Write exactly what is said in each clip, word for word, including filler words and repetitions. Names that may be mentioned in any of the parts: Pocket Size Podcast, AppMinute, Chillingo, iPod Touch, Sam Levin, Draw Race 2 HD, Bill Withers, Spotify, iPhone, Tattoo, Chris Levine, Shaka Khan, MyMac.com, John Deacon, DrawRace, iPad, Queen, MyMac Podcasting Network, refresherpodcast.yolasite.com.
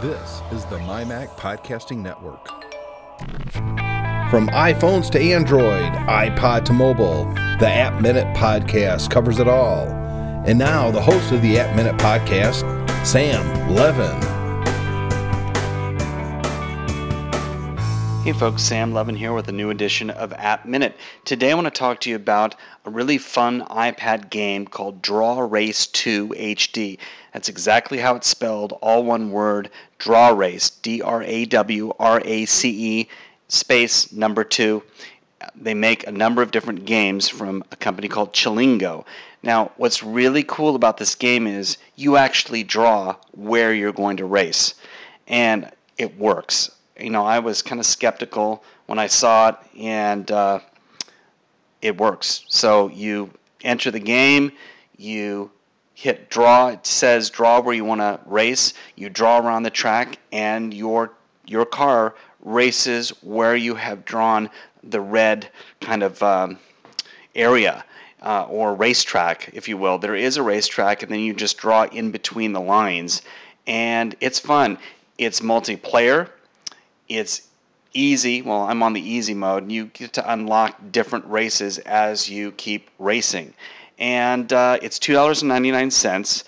This is the MyMac Podcasting Network. From iPhones to Android, iPod to mobile, the App Minute Podcast covers it all. And now, the host of the App Minute Podcast, Sam Levin. Hey folks, Sam Levin here with a new edition of App Minute. Today I want to talk to you about a really fun iPad game called Draw Race two H D. That's exactly how it's spelled, all one word, Draw Race, D R A W R A C E, space number two. They make a number of different games from a company called Chillingo. Now, what's really cool about this game is you actually draw where you're going to race, and it works. You know, I was kind of skeptical when I saw it, and uh, it works. So you enter the game, you hit draw. It says draw where you want to race. You draw around the track, and your your car races where you have drawn the red kind of um, area uh, or racetrack, if you will. There is a racetrack, and then you just draw in between the lines, and it's fun. It's multiplayer. It's easy. Well, I'm on the easy mode. You get to unlock different races as you keep racing, and uh, it's two dollars and ninety-nine cents.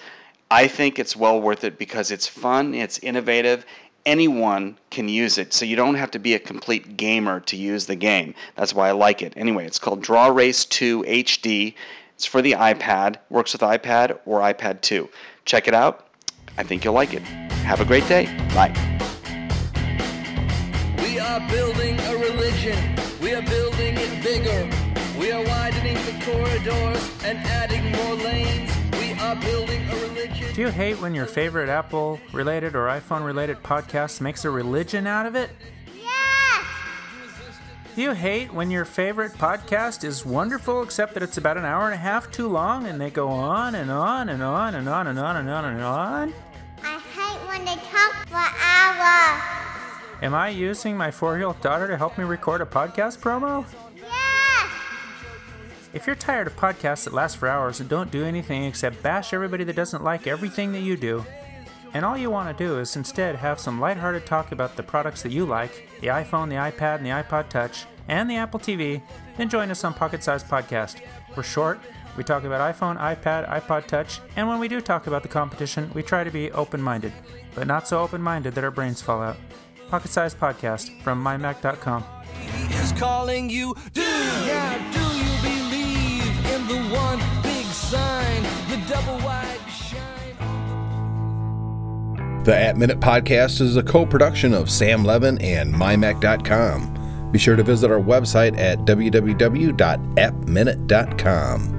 I think it's well worth it because it's fun. It's innovative. Anyone can use it, so you don't have to be a complete gamer to use the game. That's why I like it. Anyway, it's called Draw Race two H D. It's for the iPad. Works with iPad or iPad two. Check it out. I think you'll like it. Have a great day. Bye. We are building a religion. We are building it bigger. We are widening the corridors and adding more lanes. Do you hate when your favorite Apple-related or iPhone-related podcast makes a religion out of it? Yes! Do you hate when your favorite podcast is wonderful except that it's about an hour and a half too long and they go on and on and on and on and on and on and on? I hate when they talk for hours. Am I using my four-year-old daughter to help me record a podcast promo? If you're tired of podcasts that last for hours and don't do anything except bash everybody that doesn't like everything that you do, and all you want to do is instead have some lighthearted talk about the products that you like, the iPhone, the iPad, and the iPod Touch, and the Apple T V, then join us on Pocket Size Podcast. We're short, we talk about iPhone, iPad, iPod Touch, and when we do talk about the competition, we try to be open-minded, but not so open-minded that our brains fall out. Pocket Size Podcast from my mac dot com. He is calling you, dude! Yeah, dude! The one big sign, the double wide shine. The App Minute Podcast is a co-production of Sam Levin and my mac dot com. Be sure to visit our website at w w w dot app minute dot com.